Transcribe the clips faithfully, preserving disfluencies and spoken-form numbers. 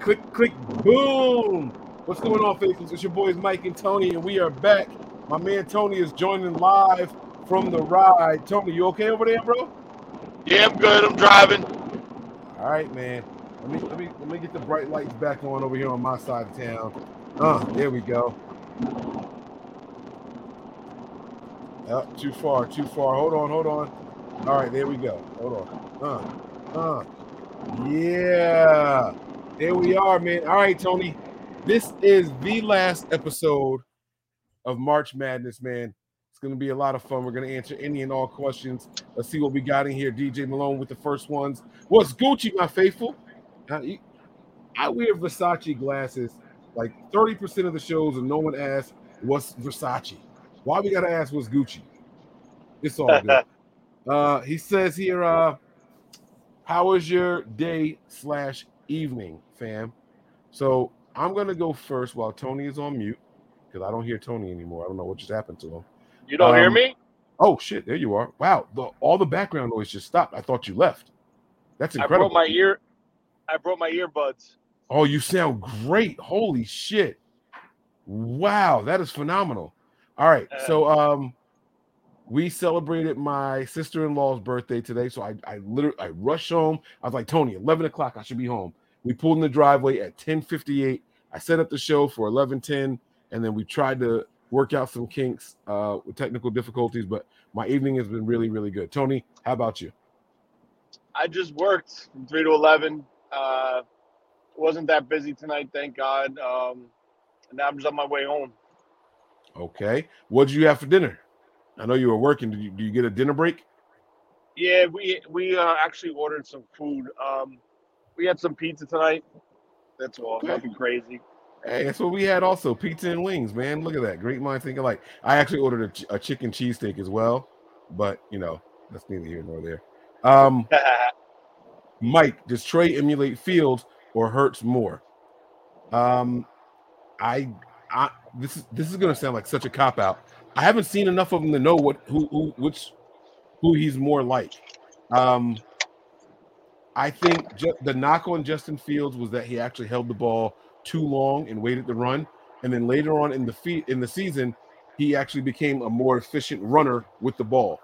Click, click, boom. What's going on, faithfuls? It's your boys, Mike and Tony, and we are back. My man Tony is joining live from the ride. Tony, you okay over there, bro? Yeah, I'm good. I'm driving. All right, man. Let me let me let me get the bright lights back on over here on my side of town. Uh, there we go. Oh, too far, too far. Hold on, hold on. All right, there we go. Hold on. Uh, uh. Yeah, there we are, man. All right, Tony, this is the last episode of March Madness, man. It's going to be a lot of fun. We're going to answer any and all questions. Let's see what we got in here. D J Malone with the first ones. What's Gucci, my faithful? I wear Versace glasses like thirty percent of the shows, and no one asks, what's Versace? Why we got to ask what's Gucci? It's all good. uh, he says here, uh, how was your day slash evening, fam? So I'm going to go first while Tony is on mute because I don't hear Tony anymore. I don't know what just happened to him. You don't um, hear me? Oh, shit. There you are. Wow. The, all the background noise just stopped. I thought you left. That's incredible. I brought my ear. I brought my earbuds. Oh, you sound great. Holy shit. Wow. That is phenomenal. All right. Uh, so um, we celebrated my sister-in-law's birthday today, so I, I literally I rushed home. I was like, Tony, eleven o'clock, I should be home. We pulled in the driveway at ten fifty-eight. I set up the show for eleven ten, and then we tried to work out some kinks uh, with technical difficulties, but my evening has been really, really good. Tony, how about you? I just worked from three to eleven. Uh, wasn't that busy tonight, thank God. Um, and now I'm just on my way home. Okay. What did you have for dinner? I know you were working. Did you, do you get a dinner break? Yeah, we we uh, actually ordered some food. Um, we had some pizza tonight. That's all. Okay. Nothing crazy. Hey, that's what we had also. Pizza and wings, man. Look at that. Great minds think alike. I actually ordered a, ch- a chicken cheesesteak as well, but, you know, that's neither here nor there. Um, Mike, does Trey emulate Fields or Hurts more? Um, I, I this is this is going to sound like such a cop out. I haven't seen enough of him to know what who, who which who he's more like. Um, I think ju- the knock on Justin Fields was that he actually held the ball too long and waited to run, and then later on in the fe- in the season, he actually became a more efficient runner with the ball.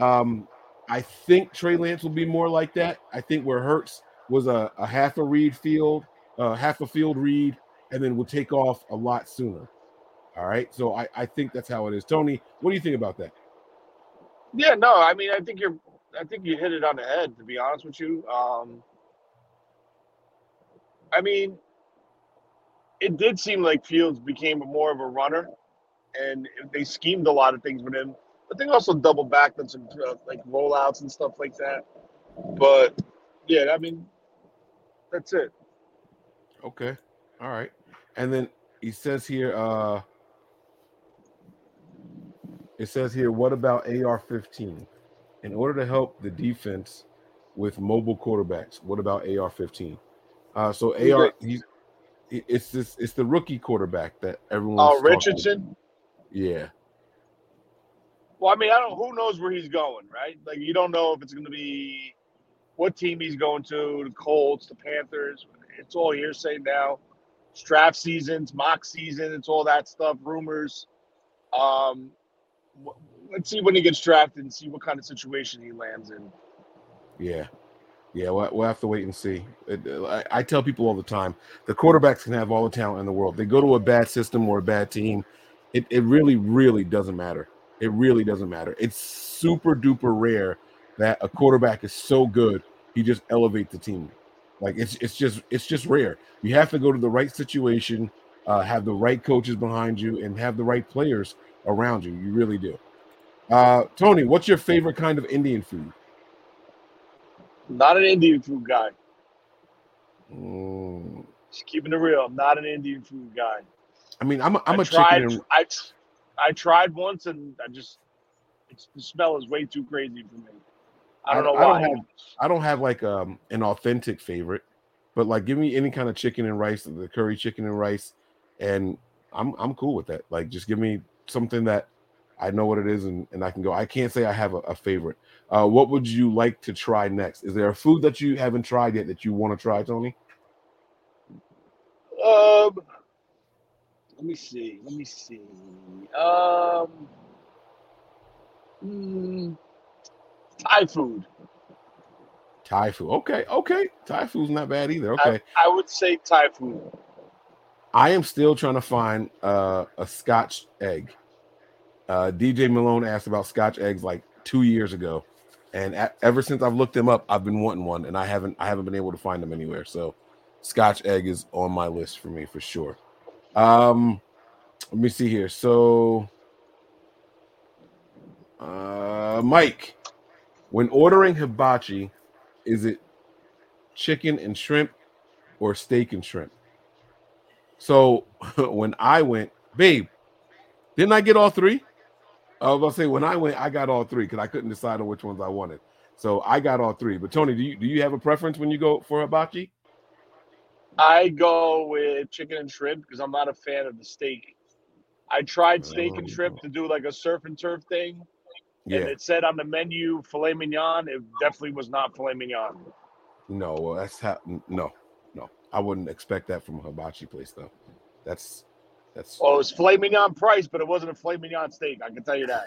Um, I think Trey Lance will be more like that. I think where Hurts was a, a half a read field, uh, half a field read, and then will take off a lot sooner. All right, so I, I think that's how it is. Tony, what do you think about that? Yeah, no, I mean, I think you're, I think you hit it on the head. To be honest with you, um, I mean, it did seem like Fields became more of a runner, and they schemed a lot of things with him. But they also doubled back on some uh, like rollouts and stuff like that. But yeah, I mean, that's it. Okay, all right, and then he says here. Uh, It says here, what about A R fifteen? In order to help the defense with mobile quarterbacks, what about A R fifteen? Uh, so A R, he's, it's this, it's the rookie quarterback that everyone. Oh, Richardson. Yeah. Well, I mean, I don't. Who knows where he's going, right? Like, you don't know if it's going to be what team he's going to. The Colts, the Panthers. It's all hearsay now. It's draft seasons, mock season. It's all that stuff. Rumors. Um. Let's see when he gets drafted and see what kind of situation he lands in. Yeah. Yeah, we'll, we'll have to wait and see. It, I, I tell people all the time, the quarterbacks can have all the talent in the world. They go to a bad system or a bad team. It, it really, really doesn't matter. It really doesn't matter. It's super duper rare that a quarterback is so good, he just elevates the team. Like, it's it's just it's just rare. You have to go to the right situation, uh, have the right coaches behind you, and have the right players around you. You really do. Uh, Tony, what's your favorite kind of Indian food? Not an Indian food guy. Mm. Just keeping it real. I'm not an Indian food guy. I mean, I'm a, I'm I a tried, chicken. And... I, I tried once and I just, it's, the smell is way too crazy for me. I don't I, know I why. Don't have, I don't have like um, an authentic favorite, but like give me any kind of chicken and rice, the curry chicken and rice, and I'm I'm cool with that. Like just give me something that I know what it is and, and I can go. I can't say I have a, a favorite. Uh, what would you like to try next? Is there a food that you haven't tried yet that you want to try, Tony? Um, let me see. Let me see. Um, mm, Thai food. Thai food. Okay. Okay. Thai food's not bad either. Okay. I, I would say Thai food. I am still trying to find uh, a Scotch egg. Uh, D J Malone asked about Scotch eggs like two years ago, and at, ever since I've looked them up, I've been wanting one, and I haven't. I haven't been able to find them anywhere. So, Scotch egg is on my list for me for sure. Um, let me see here. So, uh, Mike, when ordering hibachi, is it chicken and shrimp or steak and shrimp? So when I went, babe, didn't I get all three? I was going to say, when I went, I got all three because I couldn't decide on which ones I wanted. So I got all three. But Tony, do you do you have a preference when you go for hibachi? I go with chicken and shrimp because I'm not a fan of the steak. I tried steak oh. and shrimp to do like a surf and turf thing. Yeah. And it said on the menu, filet mignon. It definitely was not filet mignon. No, well, that's how, no. I wouldn't expect that from a hibachi place, though. That's that's. Oh, well, it was filet mignon price, but it wasn't a filet mignon steak. I can tell you that.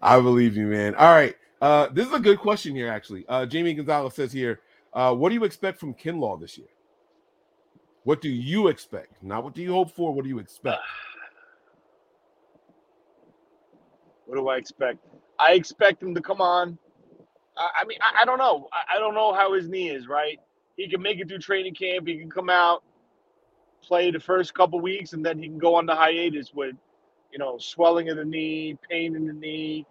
I believe you, man. All right, uh, this is a good question here, actually. Uh, Jamie Gonzalez says here, uh, "What do you expect from Kinlaw this year? What do you expect? Not what do you hope for? What do you expect? What do I expect? I expect him to come on." I mean, I, I don't know. I, I don't know how his knee is, right? He can make it through training camp. He can come out, play the first couple weeks, and then he can go on the hiatus with, you know, swelling of the knee, pain in the knee.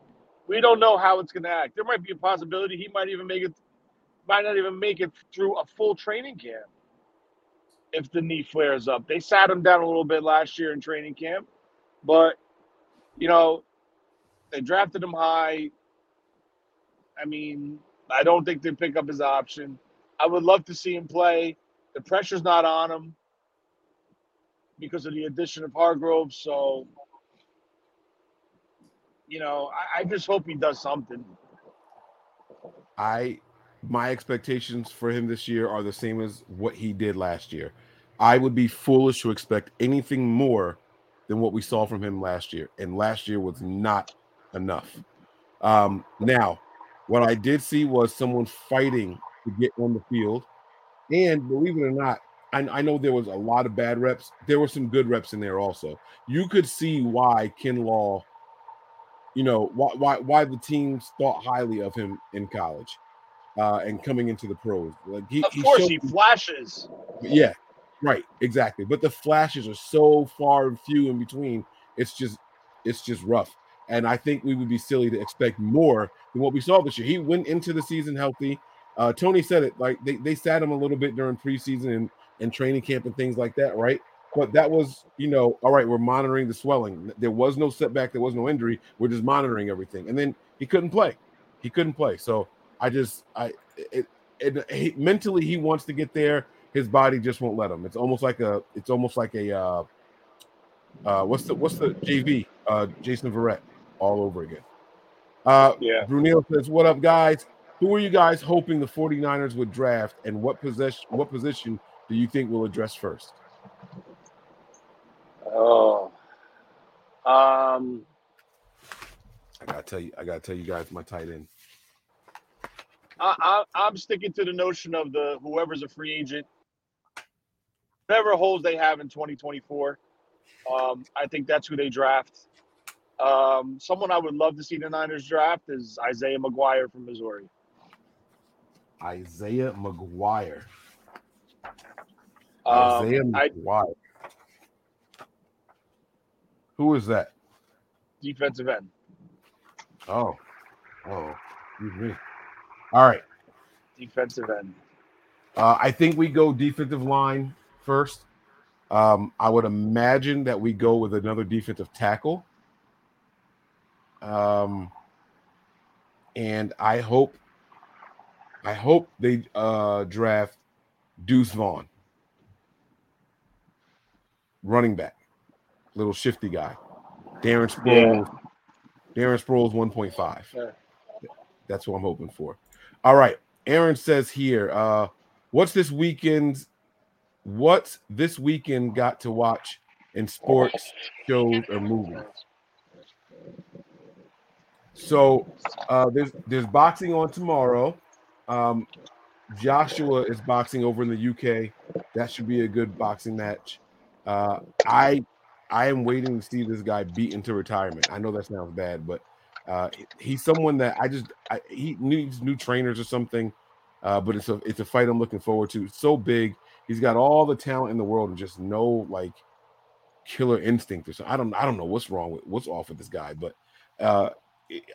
We don't know how it's going to act. There might be a possibility he might even make it, might not even make it through a full training camp if the knee flares up. They sat him down a little bit last year in training camp, but, you know, they drafted him high. I mean, I don't think they pick up his option. I would love to see him play. The pressure's not on him because of the addition of Hargrove. So, you know, I, I just hope he does something. I, my expectations for him this year are the same as what he did last year. I would be foolish to expect anything more than what we saw from him last year. And last year was not enough. Um, now, what I did see was someone fighting to get on the field. And believe it or not, I, I know there was a lot of bad reps. There were some good reps in there also. You could see why Kinlaw, you know, why why, why the teams thought highly of him in college uh, and coming into the pros. Like he, of course, he, showed, he flashes. Yeah, right, exactly. But the flashes are so far and few in between. It's just, it's just rough. And I think we would be silly to expect more than what we saw this year. He went into the season healthy. Uh, Tony said it, like they, they sat him a little bit during preseason and, and training camp and things like that, right? But that was, you know, all right, we're monitoring the swelling. There was no setback. There was no injury. We're just monitoring everything. And then he couldn't play. He couldn't play. So I just – I it, it, it, mentally he wants to get there. His body just won't let him. It's almost like a – it's almost like a uh, – uh, what's the what's the J V, uh, Jason Verrett? All over again. Uh, yeah. Brunel says, "What up, guys? Who are you guys hoping the 49ers would draft, and what possession, what position do you think we'll address first?" Oh, um, I gotta tell you, I gotta tell you guys, my tight end. I, I, I'm sticking to the notion of the whoever's a free agent, whatever holes they have in twenty twenty-four. Um, I think that's who they draft. Um, someone I would love to see the Niners draft is Isaiah McGuire from Missouri. Isaiah McGuire. Um, Isaiah McGuire. I, Who is that? Defensive end. Oh. Oh. Excuse me. All right. Defensive end. Uh, I think we go defensive line first. Um, I would imagine that we go with another defensive tackle. Um, and I hope, I hope they uh, draft Deuce Vaughn, running back, little shifty guy. Darren Sproles, yeah. Darren Sproles one point five. Sure. That's what I'm hoping for. All right, Aaron says here, uh, what's this weekend's What's this weekend got to watch in sports, shows, or movies? So uh, there's there's boxing on tomorrow. Um, Joshua is boxing over in the U K. That should be a good boxing match. Uh, I I am waiting to see this guy beat into retirement. I know that sounds bad, but uh, he's someone that I just I, he needs new trainers or something. Uh, but it's a it's a fight I'm looking forward to. It's so big. He's got all the talent in the world and just no like killer instinct or something. I don't I don't know what's wrong with what's off with this guy, but uh,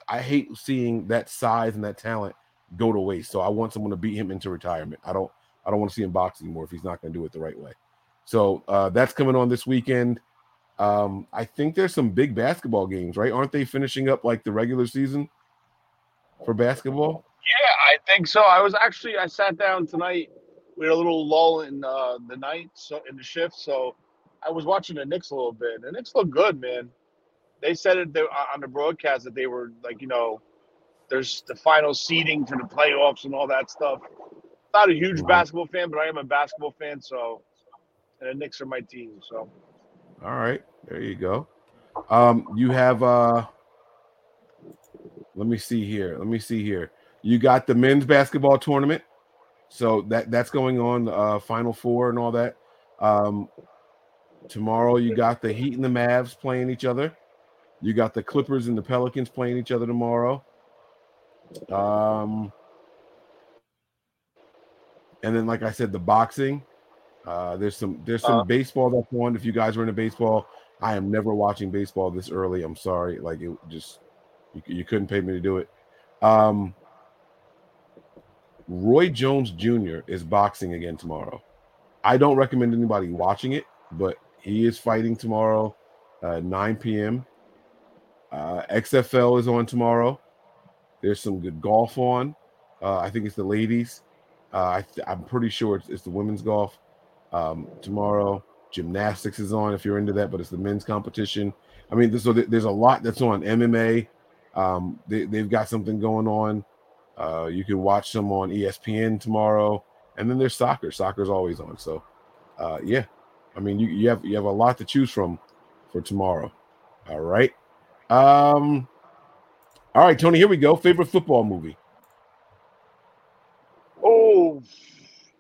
I hate seeing that size and that talent go to waste. So I want someone to beat him into retirement. I don't I don't want to see him box anymore if he's not going to do it the right way. So uh, that's coming on this weekend. Um, I think there's some big basketball games, right? Aren't they finishing up like the regular season for basketball? Yeah, I think so. I was actually I sat down tonight. We had a little lull in uh, the night, so in the shift. So I was watching the Knicks a little bit. The Knicks look good, man. They said it they, on the broadcast that they were like, you know, there's the final seeding for the playoffs and all that stuff. Not a huge basketball fan, but I am a basketball fan. So, and the Knicks are my team. So, all right, there you go. Um, you have. Uh, let me see here. Let me see here. You got the men's basketball tournament. So that, that's going on, uh, Final Four and all that. Um, tomorrow you got the Heat and the Mavs playing each other. You got the Clippers and the Pelicans playing each other tomorrow. Um, and then, like I said, the boxing. Uh, there's some there's some uh, baseball that's on. If you guys were into baseball, I am never watching baseball this early. I'm sorry, like it just you, you couldn't pay me to do it. Um, Roy Jones Junior is boxing again tomorrow. I don't recommend anybody watching it, but he is fighting tomorrow, uh, nine p.m. Uh, X F L is on tomorrow. There's some good golf on. Uh, I think it's the ladies. Uh, I th- I'm pretty sure it's, it's the women's golf um, tomorrow. Gymnastics is on if you're into that, but it's the men's competition. I mean, so th- there's a lot that's on. M M A. Um, they, they've got something going on. Uh, you can watch some on E S P N tomorrow, and then there's soccer. Soccer's always on. So, uh, yeah, I mean, you, you have you have a lot to choose from for tomorrow. All right, um, all right, Tony. Here we go. Favorite football movie? Oh,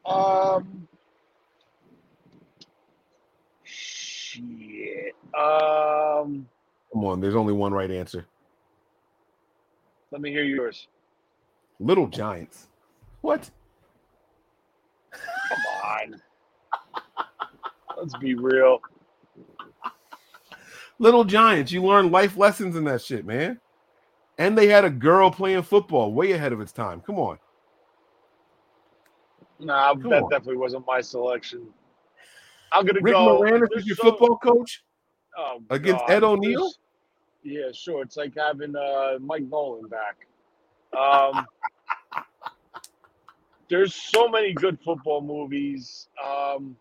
um, shit. Um, come on. There's only one right answer. Let me hear yours. Little Giants. What? Come on. Let's be real. Little Giants. You learn life lessons in that shit, man. And they had a girl playing football way ahead of its time. Come on. Nah, Come that on. Definitely wasn't my selection. I'm going to go. Rick Moranis is your so... football coach? Oh, against God. Ed O'Neill? Yeah, sure. It's like having uh, Mike Nolan back. Um, there's so many good football movies. Um,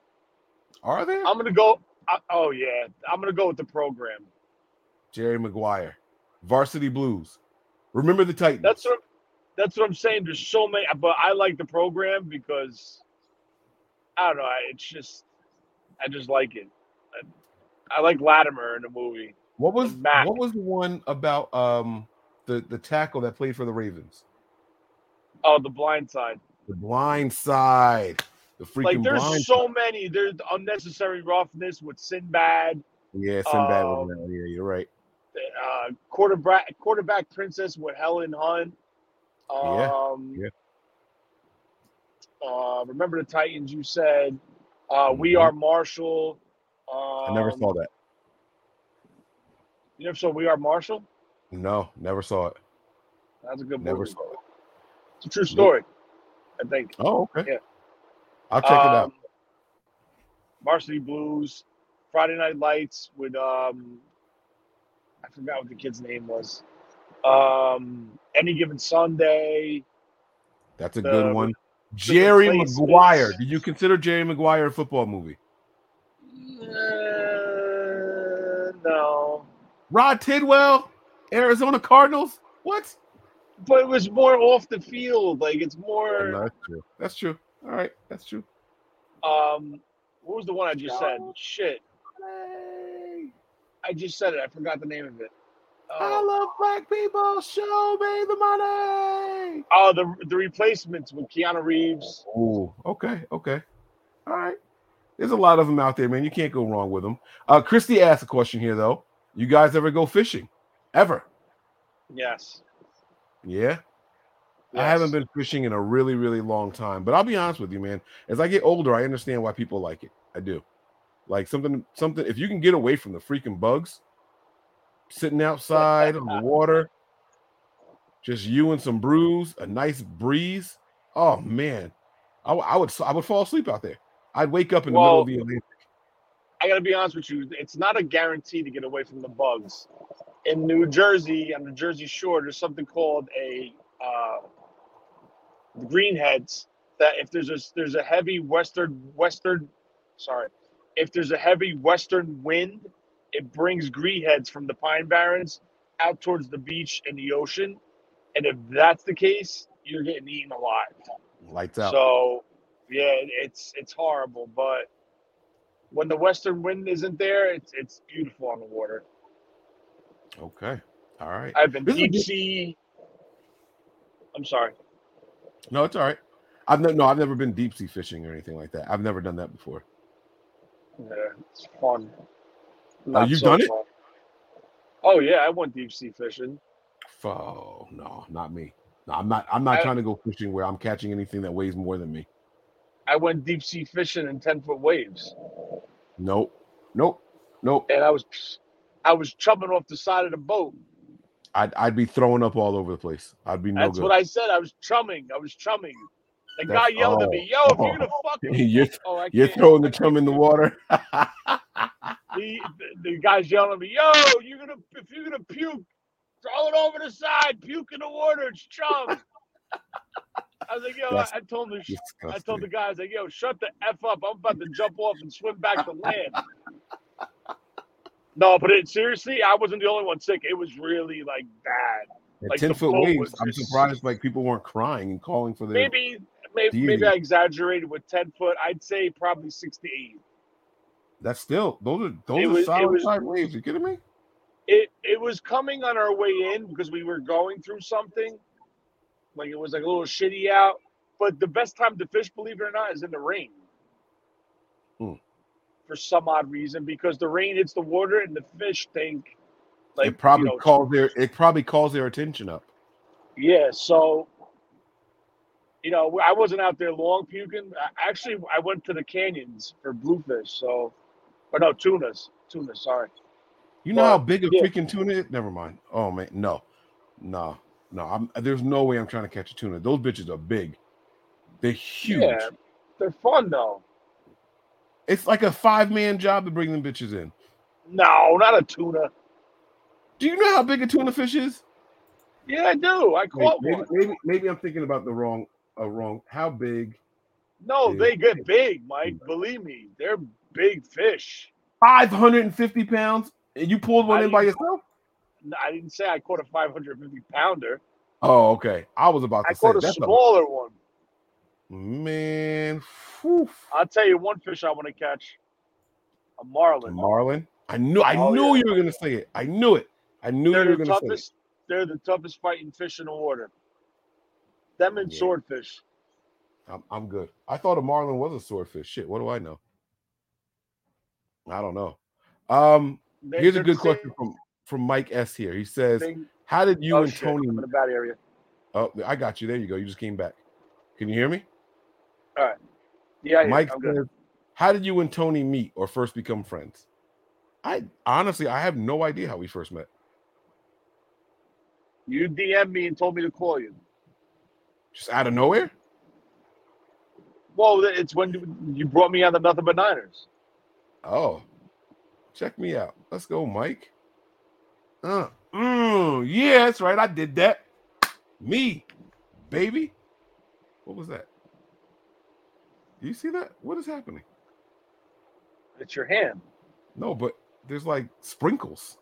Are there? I'm gonna go. Uh, oh yeah, I'm gonna go with The Program. Jerry Maguire, Varsity Blues. Remember the Titans. That's what. That's what I'm saying. There's so many, but I like The Program because I don't know. It's just I just like it. I, I like Latimer in the movie. What was what was the one about? Um. The, the tackle that played for the Ravens. Oh, The Blind Side. The Blind Side. The freaking like there's blind so side. Many. There's Unnecessary Roughness with Sinbad. Yeah, Sinbad. Um, was yeah, you're right. Uh, quarterback quarterback Princess with Helen Hunt. Um, yeah. yeah. Uh, Remember the Titans. You said uh, mm-hmm. We Are Marshall. Um, I never saw that. You never saw We Are Marshall? No, never saw it. That's a good never movie. Never saw it. It's a true story, nope. I think. Oh, okay. Yeah. I'll check um, it out. Varsity Blues, Friday Night Lights with, um, I forgot what the kid's name was. Um, Any Given Sunday. That's a the, good one. Jerry Maguire. Do you consider Jerry Maguire a football movie? Uh, no. Rod Tidwell? Arizona Cardinals? What? But it was more off the field. Like, it's more... Yeah, no, that's true. That's true. All right. That's true. Um, What was the one I just said? Shit. I just said it. I forgot the name of it. Uh, I love black people. Show me the money. Oh, the the Replacements with Keanu Reeves. Oh, okay, okay. All right. There's a lot of them out there, man. You can't go wrong with them. Uh, Christy asked a question here, though. You guys ever go fishing? Ever? Yes. Yeah? Yes. I haven't been fishing in a really, really long time. But I'll be honest with you, man. As I get older, I understand why people like it. I do. Like something, something. If you can get away from the freaking bugs, sitting outside on the water, just you and some brews, a nice breeze. Oh man, I, I would, I would fall asleep out there. I'd wake up in the well, middle of the Atlantic. I gotta be honest with you. It's not a guarantee to get away from the bugs. In New Jersey, on the Jersey Shore, there's something called a uh, greenheads. That if there's a there's a heavy western western, sorry. If there's a heavy western wind, it brings greenheads from the Pine Barrens out towards the beach and the ocean. And if that's the case, you're getting eaten alive. Lights out. So, yeah, it's it's horrible. But when the western wind isn't there, it's it's beautiful on the water. Okay. All right. I've been deep sea. I'm sorry. No, it's all right. I've no, no, I've never been deep sea fishing or anything like that. I've never done that before. Yeah, it's fun. Uh, you've so done fun. It? Oh yeah, I went deep sea fishing. Oh no, not me. No, I'm not. I'm not I, trying to go fishing where I'm catching anything that weighs more than me. I went deep sea fishing in ten foot waves. Nope, nope, nope. And I was, I was chubbing off the side of the boat. I'd I'd be throwing up all over the place. I'd be no That's good. That's what I said. I was chumming. I was chumming. The That's, guy yelled oh, at me, yo, if oh, you're going to fuck me. You're, oh, I you're throwing the chum in the water. the, the guy's yelling at me, yo, you're gonna if you're going to puke, throw it over the side. Puke in the water. It's chum. I was like, yo, I, I told him, I told the guy, I was like, yo, shut the F up. I'm about to jump off and swim back to land. No, but it, seriously, I wasn't the only one sick. It was really, like, bad. Like ten-foot waves, I'm surprised like people weren't crying and calling for their... Maybe... Maybe, maybe I exaggerated with ten foot. I'd say probably six to eight. That's still those are those was, are solid side waves. You kidding me? It it was coming on our way in because we were going through something. Like it was like a little shitty out. But the best time to fish, believe it or not, is in the rain. Hmm. For some odd reason, because the rain hits the water and the fish think. Like, it probably you know, calls their it probably calls their attention up. Yeah. So. You know, I wasn't out there long puking. I, actually, I went to the canyons for bluefish. So, or no, tunas. Tuna, sorry. You know but, how big a yeah. freaking tuna is? Never mind. Oh, man. No. No. No. I'm, there's no way I'm trying to catch a tuna. Those bitches are big. They're huge. Yeah, they're fun, though. It's like a five-man job to bring them bitches in. No, not a tuna. Do you know how big a tuna fish is? Yeah, I do. I caught maybe, one. Maybe, maybe I'm thinking about the wrong... Uh, wrong. How big? No, they get big, Mike. Believe me, they're big fish. five hundred fifty pounds, and you pulled one I in by yourself? No, I didn't say I caught a five hundred fifty pounder. Oh, okay. I was about to I say I caught a that's smaller a... one. Man, whew. I'll tell you one fish I want to catch: a marlin. A marlin? I knew. I oh, knew yeah. you were going to say it. I knew it. I knew they're you were going to say it. They're the toughest fighting fish in the water. Them and yeah. swordfish. I'm, I'm good. I thought a marlin was a swordfish. Shit, what do I know? I don't know. Um, they, here's a good question same. from from Mike S. Here. He says, thing. "How did you oh, and shit. Tony?" I'm in a bad area. Oh, I got you. There you go. You just came back. Can you hear me? All right. Yeah. Mike says, good. "How did you and Tony meet or first become friends?" I honestly, I have no idea how we first met. You D M'd me and told me to call you. Just out of nowhere? Well, it's when you brought me on the Nothing But Niners. Oh. Check me out. Let's go, Mike. Uh, mm, yeah, that's right. I did that. Me, baby. What was that? Do you see that? What is happening? It's your hand. No, but there's like sprinkles.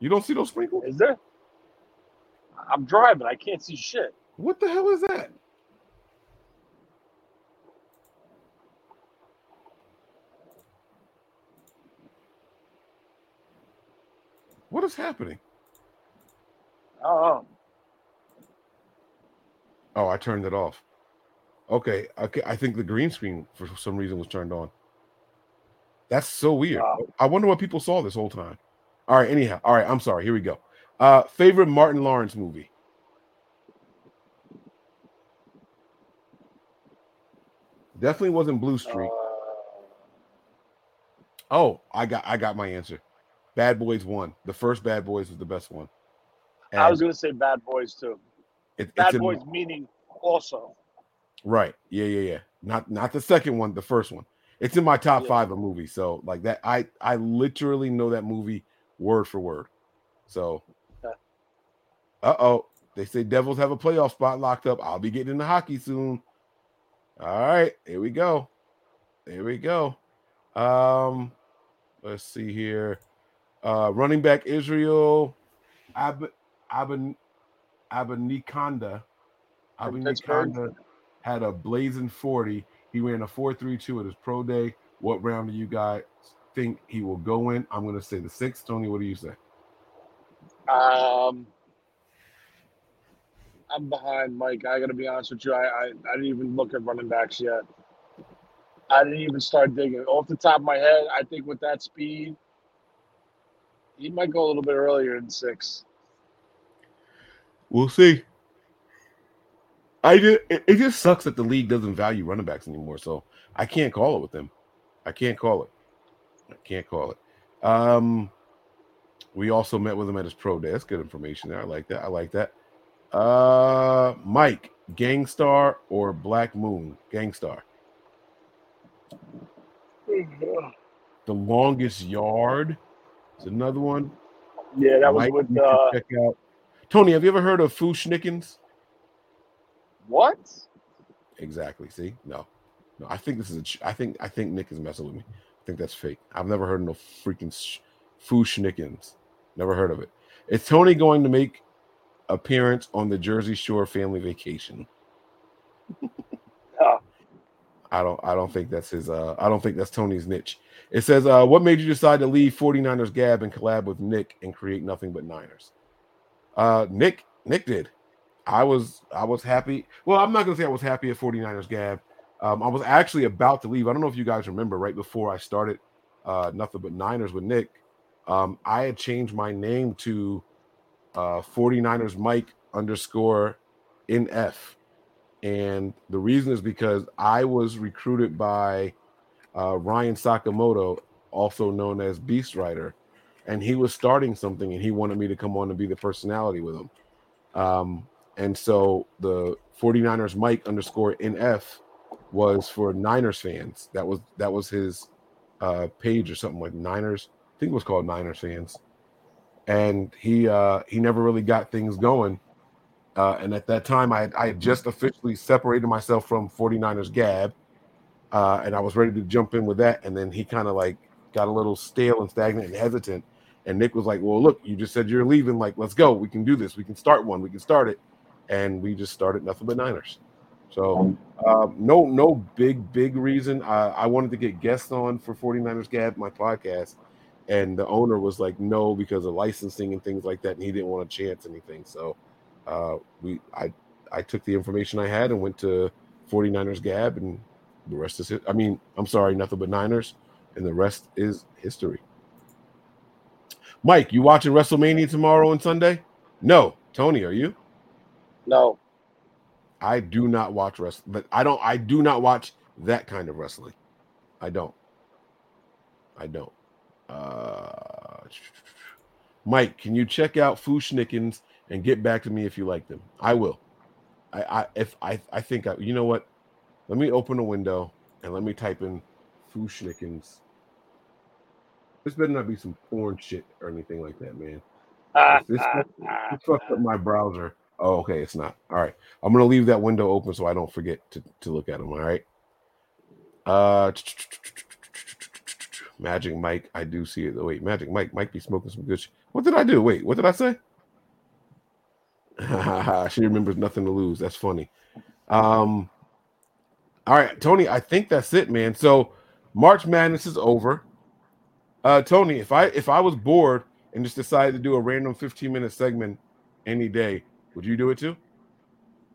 You don't see those sprinkles? Is there? I'm driving. I can't see shit. What the hell is that? What is happening? Oh. Oh, I turned it off. Okay, okay. I think the green screen for some reason was turned on. That's so weird. Wow. I wonder what people saw this whole time. All right, anyhow. All right, I'm sorry. Here we go. Uh, favorite Martin Lawrence movie? Definitely wasn't Blue Streak. Uh, oh, I got I got my answer. Bad Boys one. The first Bad Boys was the best one. And I was going to say Bad Boys too. It, Bad Boys in, meaning also. Right. Yeah, yeah, yeah. Not not the second one, the first one. It's in my top yeah. five of movies. So like that, I, I literally know that movie word for word. So, okay. Uh-oh. They say Devils have a playoff spot locked up. I'll be getting into hockey soon. All right, here we go. Here we go. Um, let's see here. Uh, running back Israel Ab Aben Abenikonda. Abenikonda had a blazing forty. He ran a four three two at his pro day. What round do you guys think he will go in? I'm gonna say the sixth. Tony, what do you say? Um I'm behind, Mike. I got to be honest with you. I, I, I didn't even look at running backs yet. I didn't even start digging. Off the top of my head, I think with that speed, he might go a little bit earlier than six. We'll see. I did, it, it just sucks that the league doesn't value running backs anymore, so I can't call it with them. I can't call it. I can't call it. Um, we also met with him at his pro day. That's good information there. I like that. I like that. Uh, Mike, Gangstar or Black Moon? Gangstar. The Longest Yard is another one. Yeah, that Mike, was with uh, check out. Tony, have you ever heard of Foo Schnickens? What? Exactly. See, no, no. I think this is. A ch- I think. I think Nick is messing with me. I think that's fake. I've never heard of no freaking sh- Foo Schnickens. Never heard of it. Is Tony going to make appearance on the Jersey Shore family vacation? oh. I don't I don't think that's his uh I don't think that's Tony's niche. It says uh what made you decide to leave forty-niners Gab and collab with Nick and create Nothing But Niners? Uh Nick Nick did. I was I was happy. Well, I'm not going to say I was happy at forty-niners Gab. Um I was actually about to leave. I don't know if you guys remember right before I started uh Nothing But Niners with Nick. Um I had changed my name to Uh, forty-niners Mike underscore N F, and the reason is because I was recruited by uh, Ryan Sakamoto, also known as Beast Rider, and he was starting something, and he wanted me to come on and be the personality with him. Um, and so the forty-niners Mike underscore N F was for Niners fans. That was that was his uh, page or something like Niners. I think it was called Niners Fans. And he uh, he never really got things going. Uh, and at that time, I had, I had just officially separated myself from forty-niners Gab. Uh, and I was ready to jump in with that. And then he kind of like got a little stale and stagnant and hesitant. And Nick was like, well, look, you just said you're leaving. Like, let's go. We can do this. We can start one. We can start it. And we just started Nothing But Niners. So uh, no, no big, big reason. I, I wanted to get guests on for forty-niners Gab, my podcast. And the owner was like, no, because of licensing and things like that. And he didn't want to chance anything. So uh, we, I I took the information I had and went to forty-niners Gab. And the rest is, his, I mean, I'm sorry, Nothing But Niners. And the rest is history. Mike, you watching WrestleMania tomorrow and Sunday? No. Tony, are you? No. I do not watch wrestling. But I don't, I do not watch that kind of wrestling. I don't. I don't. Uh, Mike, can you check out Foo Schnickens and get back to me if you like them? I will. I, I if I I think I, you know what? Let me open a window and let me type in Foo Schnickens. This better not be some porn shit or anything like that, man. Uh, this uh, uh, fucked up my browser. Oh, okay, it's not. All right, I'm gonna leave that window open so I don't forget to to look at them. All right. Uh. Magic Mike, I do see it. Oh, wait, Magic Mike might be smoking some good shit. What did I do? Wait, what did I say? She remembers nothing to lose. That's funny. Um, all right, Tony, I think that's it, man. So March Madness is over. Uh, Tony, if I if I was bored and just decided to do a random fifteen minute segment any day, would you do it too?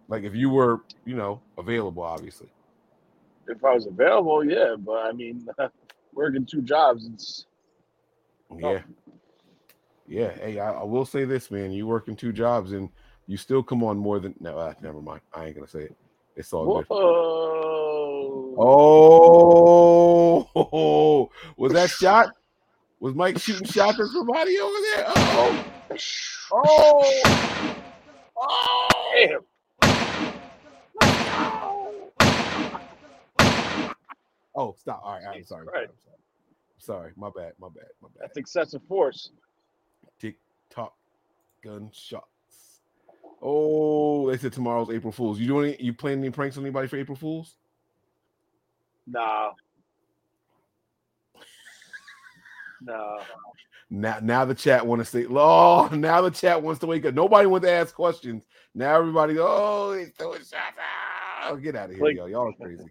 Like if you were, you know, available, obviously. If I was available, yeah. But I mean, working two jobs, it's yeah. Oh. Yeah. Hey, I, I will say this, man. You working two jobs and you still come on more than no. Uh, never mind. I ain't gonna say it. It's all Whoa. good. Oh, was that shot? Was Mike shooting shots at somebody over there? Oh, oh, oh! Damn. Oh, stop. All right. I'm sorry. Right. I'm sorry. I'm sorry. My bad. My bad. My bad. That's excessive force. Tick tock gunshots. Oh, they said tomorrow's April Fool's. You doing any, you playing any pranks on anybody for April Fool's? Nah. No. Now now the chat want to say, oh, now the chat wants to wake up. Nobody wants to ask questions. Now everybody, oh, he's throwing shots out. Get out of here, like, yo. Y'all are crazy.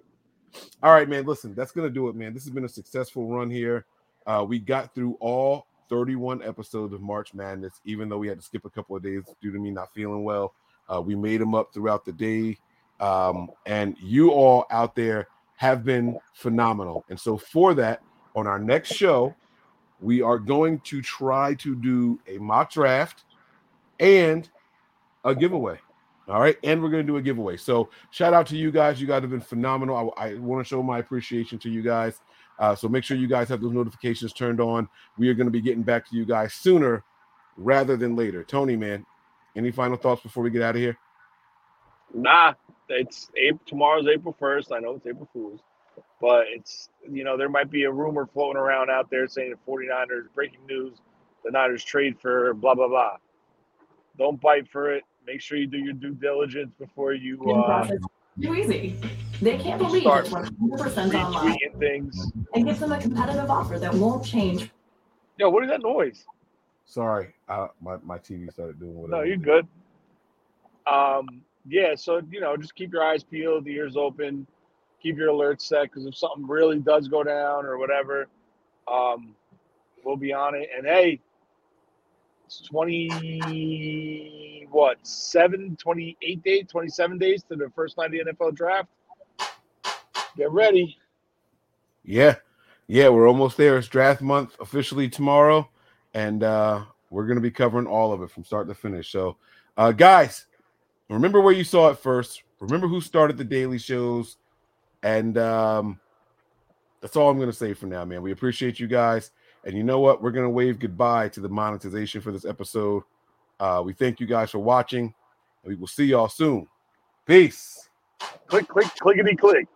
All right, man. Listen, that's going to do it, man. This has been a successful run here. Uh, we got through all thirty-one episodes of March Madness, even though we had to skip a couple of days due to me not feeling well. Uh, we made them up throughout the day. Um, and you all out there have been phenomenal. And so for that, on our next show, we are going to try to do a mock draft and a giveaway. All right. And we're going to do a giveaway. So shout out to you guys. You guys have been phenomenal. I, I want to show my appreciation to you guys. Uh, so make sure you guys have those notifications turned on. We are going to be getting back to you guys sooner rather than later. Tony, man, any final thoughts before we get out of here? Nah, it's April, tomorrow's April first. I know it's April Fool's, but it's, you know, there might be a rumor floating around out there saying the forty-niners, breaking news, the Niners trade for blah, blah, blah. Don't bite for it. Make sure you do your due diligence before you uh, too easy. They can't believe start one hundred percent online things and give them a competitive offer that won't change. Yo, what is that noise? Sorry, uh, my my T V started doing whatever. No, you're good. Um, yeah, so you know, just keep your eyes peeled, the ears open, keep your alerts set because if something really does go down or whatever, um, we'll be on it. And hey, it's twenty, what, seven, twenty-eight days, twenty-seven days to the first night of the N F L draft. Get ready. Yeah. Yeah, we're almost there. It's draft month officially tomorrow, and uh, we're going to be covering all of it from start to finish. So, uh, guys, remember where you saw it first. Remember who started the daily shows, and um, that's all I'm going to say for now, man. We appreciate you guys. And you know what? We're going to wave goodbye to the monetization for this episode. Uh, we thank you guys for watching. And we will see y'all soon. Peace. Click, click, clickety, click.